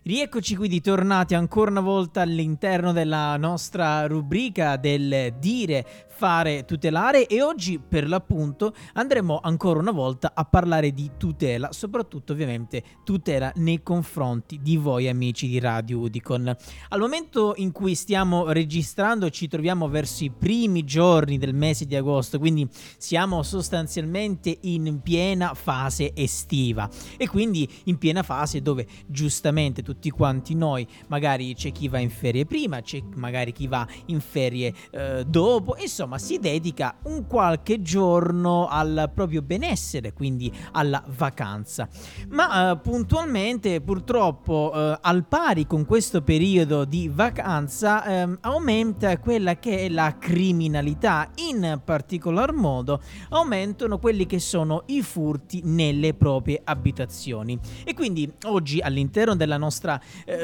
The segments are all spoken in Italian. Rieccoci quindi tornati ancora una volta all'interno della nostra rubrica del dire, fare, tutelare, e oggi per l'appunto andremo ancora una volta a parlare di tutela, soprattutto ovviamente tutela nei confronti di voi amici di Radio Udicon. Al momento in cui stiamo registrando ci troviamo verso i primi giorni del mese di agosto, quindi siamo sostanzialmente in piena fase estiva e quindi in piena fase dove giustamente tutti quanti noi, magari c'è chi va in ferie prima, c'è magari chi va in ferie dopo, insomma si dedica un qualche giorno al proprio benessere, quindi alla vacanza. Ma puntualmente purtroppo al pari con questo periodo di vacanza aumenta quella che è la criminalità, in particolar modo aumentano quelli che sono i furti nelle proprie abitazioni. E quindi oggi all'interno della nostra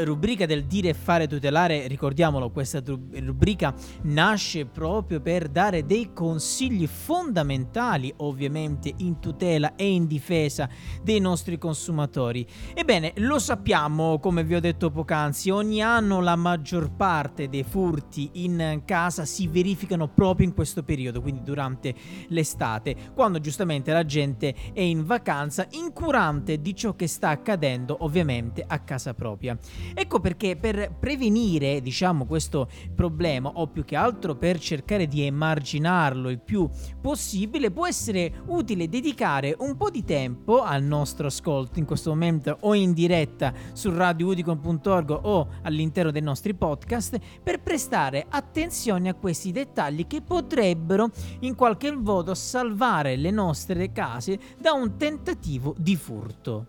rubrica del dire, fare, tutelare, ricordiamolo, questa rubrica nasce proprio per dare dei consigli fondamentali ovviamente in tutela e in difesa dei nostri consumatori. Ebbene, lo sappiamo, come vi ho detto poc'anzi, ogni anno la maggior parte dei furti in casa si verificano proprio in questo periodo, quindi durante l'estate, quando giustamente la gente è in vacanza, incurante di ciò che sta accadendo ovviamente a casa propria. Ecco perché per prevenire, diciamo, questo problema, o più che altro per cercare di emarginarlo il più possibile, può essere utile dedicare un po' di tempo al nostro ascolto in questo momento o in diretta su radioudicon.org o all'interno dei nostri podcast, per prestare attenzione a questi dettagli che potrebbero in qualche modo salvare le nostre case da un tentativo di furto.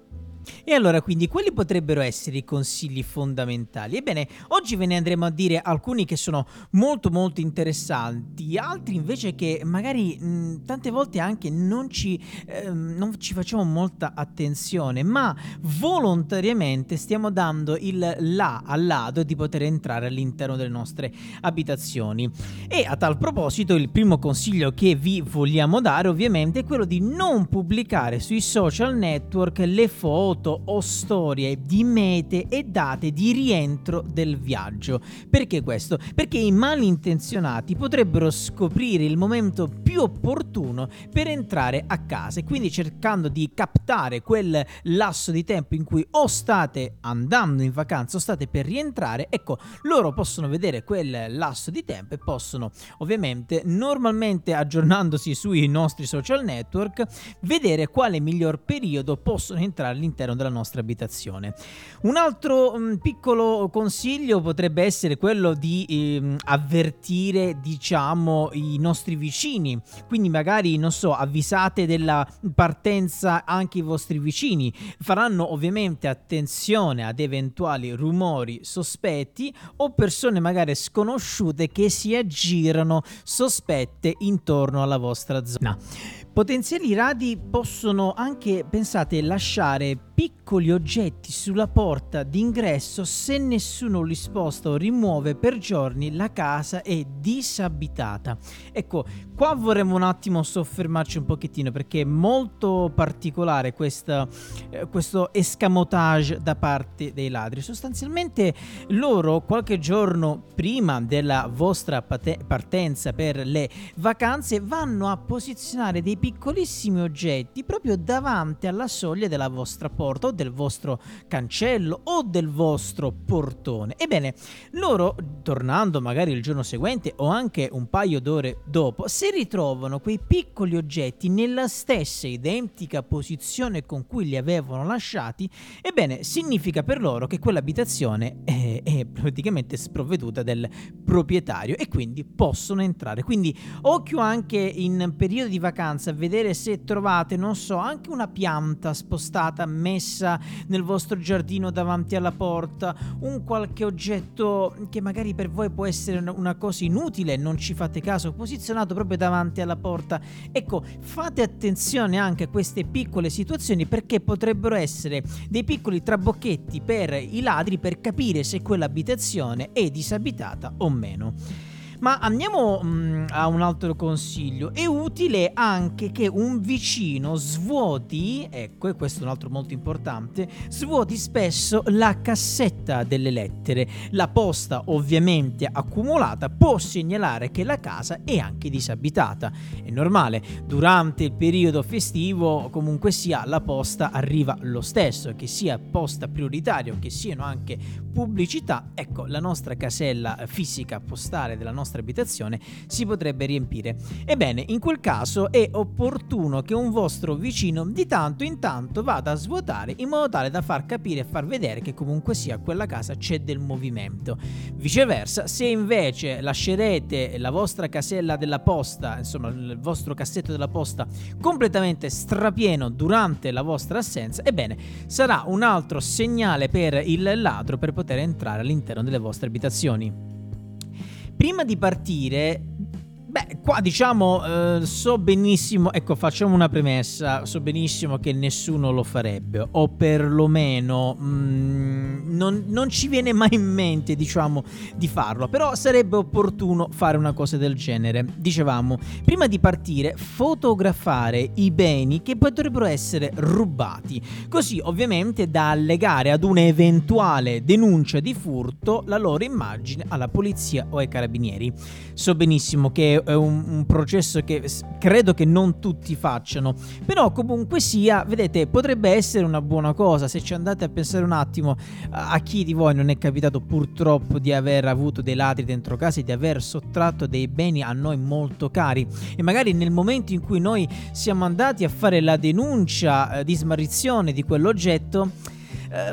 E allora, quindi, quali potrebbero essere i consigli fondamentali? Ebbene, oggi ve ne andremo a dire alcuni che sono molto molto interessanti, altri invece che magari tante volte anche non ci facciamo molta attenzione, ma volontariamente stiamo dando il là al lato di poter entrare all'interno delle nostre abitazioni. E a tal proposito il primo consiglio che vi vogliamo dare ovviamente è quello di non pubblicare sui social network le foto o storie di mete e date di rientro del viaggio. Perché questo? Perché i malintenzionati potrebbero scoprire il momento più opportuno per entrare a casa, e quindi cercando di captare quel lasso di tempo in cui o state andando in vacanza o state per rientrare, ecco, loro possono vedere quel lasso di tempo e possono ovviamente, normalmente aggiornandosi sui nostri social network, vedere quale miglior periodo possono entrare all'interno della nostra abitazione. Un altro piccolo consiglio potrebbe essere quello di avvertire, diciamo, i nostri vicini, quindi magari, non so, avvisate della partenza anche i vostri vicini, faranno ovviamente attenzione ad eventuali rumori sospetti o persone magari sconosciute che si aggirano sospette intorno alla vostra zona. Potenziali ladri possono anche, pensate, lasciare piccoli oggetti sulla porta d'ingresso. Se nessuno li sposta o rimuove per giorni, la casa è disabitata. Ecco, qua vorremmo un attimo soffermarci un pochettino, perché è molto particolare questo escamotage da parte dei ladri. Sostanzialmente loro, qualche giorno prima della vostra partenza per le vacanze, vanno a posizionare dei piccolissimi oggetti proprio davanti alla soglia della vostra porta o del vostro cancello o del vostro portone. Ebbene, loro, tornando magari il giorno seguente o anche un paio d'ore dopo, se ritrovano quei piccoli oggetti nella stessa identica posizione con cui li avevano lasciati, ebbene, significa per loro che quell'abitazione è praticamente sprovveduta del proprietario e quindi possono entrare. Quindi occhio anche in periodo di vacanza a vedere se trovate, non so, anche una pianta spostata, messa nel vostro giardino davanti alla porta, un qualche oggetto che magari per voi può essere una cosa inutile, non ci fate caso, posizionato proprio davanti alla porta. Ecco, fate attenzione anche a queste piccole situazioni, perché potrebbero essere dei piccoli trabocchetti per i ladri per capire se quell'abitazione è disabitata o meno. Ma andiamo a un altro consiglio. È utile anche che un vicino svuoti, ecco, e questo è un altro molto importante, svuoti spesso la cassetta delle lettere. La posta ovviamente accumulata può segnalare che la casa è anche disabitata. È normale, durante il periodo festivo comunque sia la posta arriva lo stesso, che sia posta prioritaria o che siano anche pubblicità. Ecco, la nostra casella fisica postale della nostra abitazione si potrebbe riempire. Ebbene, in quel caso è opportuno che un vostro vicino di tanto in tanto vada a svuotare, in modo tale da far capire e far vedere che comunque sia quella casa c'è del movimento. Viceversa, se invece lascerete la vostra casella della posta, insomma il vostro cassetto della posta completamente strapieno durante la vostra assenza, ebbene sarà un altro segnale per il ladro per poter entrare all'interno delle vostre abitazioni. Prima di partire, beh, qua diciamo so benissimo, ecco, facciamo una premessa, so benissimo che nessuno lo farebbe, o perlomeno non ci viene mai in mente, diciamo, di farlo, però sarebbe opportuno fare una cosa del genere. Dicevamo, prima di partire, fotografare i beni che potrebbero essere rubati, così ovviamente da allegare ad un'eventuale denuncia di furto la loro immagine alla polizia o ai carabinieri. So benissimo che è un processo che credo che non tutti facciano, però comunque sia, vedete, potrebbe essere una buona cosa. Se ci andate a pensare un attimo, a chi di voi non è capitato purtroppo di aver avuto dei ladri dentro casa e di aver sottratto dei beni a noi molto cari, e magari nel momento in cui noi siamo andati a fare la denuncia di smarrizione di quell'oggetto,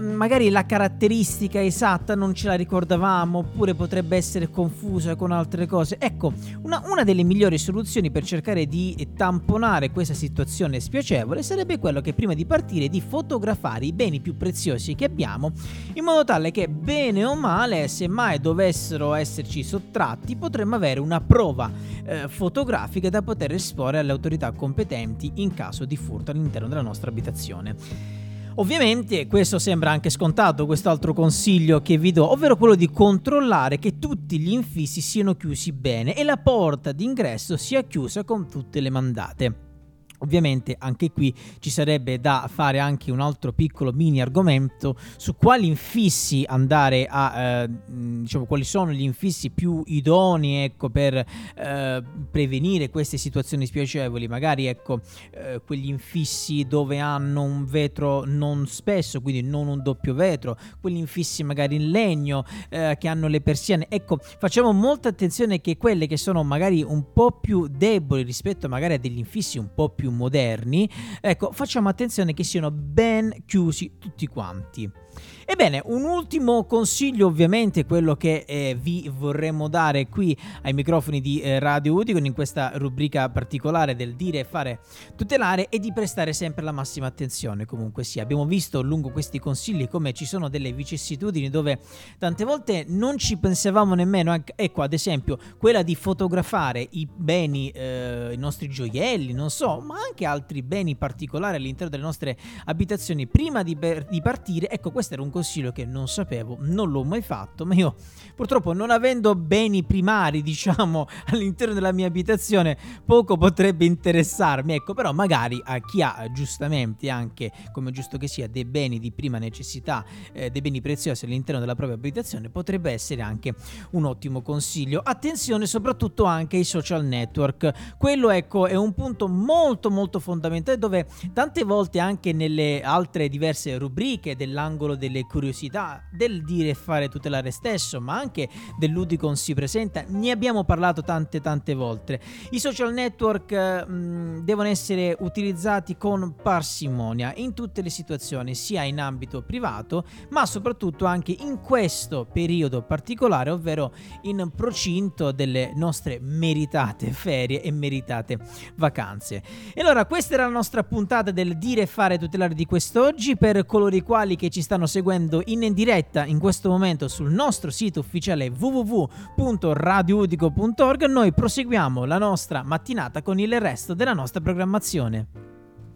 magari la caratteristica esatta non ce la ricordavamo, oppure potrebbe essere confusa con altre cose. Ecco, una delle migliori soluzioni per cercare di tamponare questa situazione spiacevole sarebbe quello che prima di partire di fotografare i beni più preziosi che abbiamo, in modo tale che bene o male, se mai dovessero esserci sottratti, potremmo avere una prova fotografica da poter esporre alle autorità competenti in caso di furto all'interno della nostra abitazione. Ovviamente questo sembra anche scontato, quest'altro consiglio che vi do, ovvero quello di controllare che tutti gli infissi siano chiusi bene e la porta d'ingresso sia chiusa con tutte le mandate. Ovviamente anche qui ci sarebbe da fare anche un altro piccolo mini argomento su quali infissi andare a diciamo, quali sono gli infissi più idonei, ecco, per prevenire queste situazioni spiacevoli. Magari, ecco, quegli infissi dove hanno un vetro non spesso, quindi non un doppio vetro, quegli infissi magari in legno che hanno le persiane. Ecco, facciamo molta attenzione che quelle che sono magari un po' più deboli rispetto magari a degli infissi un po' più moderni, ecco, facciamo attenzione che siano ben chiusi tutti quanti. Ebbene, un ultimo consiglio, ovviamente quello che vi vorremmo dare qui ai microfoni di Radio Uticon in questa rubrica particolare del dire e fare tutelare, è di prestare sempre la massima attenzione. Comunque sì, abbiamo visto lungo questi consigli come ci sono delle vicissitudini dove tante volte non ci pensavamo nemmeno. Ecco, ad esempio quella di fotografare i beni, i nostri gioielli, non so, ma anche altri beni particolari all'interno delle nostre abitazioni prima di partire. Ecco, questo era un consiglio che non sapevo, non l'ho mai fatto, ma io purtroppo, non avendo beni primari, diciamo, all'interno della mia abitazione, poco potrebbe interessarmi. Ecco, però magari a chi ha giustamente anche, come giusto che sia, dei beni di prima necessità, dei beni preziosi all'interno della propria abitazione, potrebbe essere anche un ottimo consiglio. Attenzione soprattutto anche ai social network, quello, ecco, è un punto molto molto fondamentale, dove tante volte anche nelle altre diverse rubriche dell'angolo delle curiosità, del dire e fare tutelare stesso, ma anche dell'Udicon si presenta, ne abbiamo parlato tante volte. I social network devono essere utilizzati con parsimonia in tutte le situazioni, sia in ambito privato ma soprattutto anche in questo periodo particolare, ovvero in procinto delle nostre meritate ferie e meritate vacanze. E allora questa era la nostra puntata del dire e fare tutelare di quest'oggi. Per coloro i quali che ci stanno seguendo in diretta in questo momento sul nostro sito ufficiale www.radioudico.org, noi proseguiamo la nostra mattinata con il resto della nostra programmazione.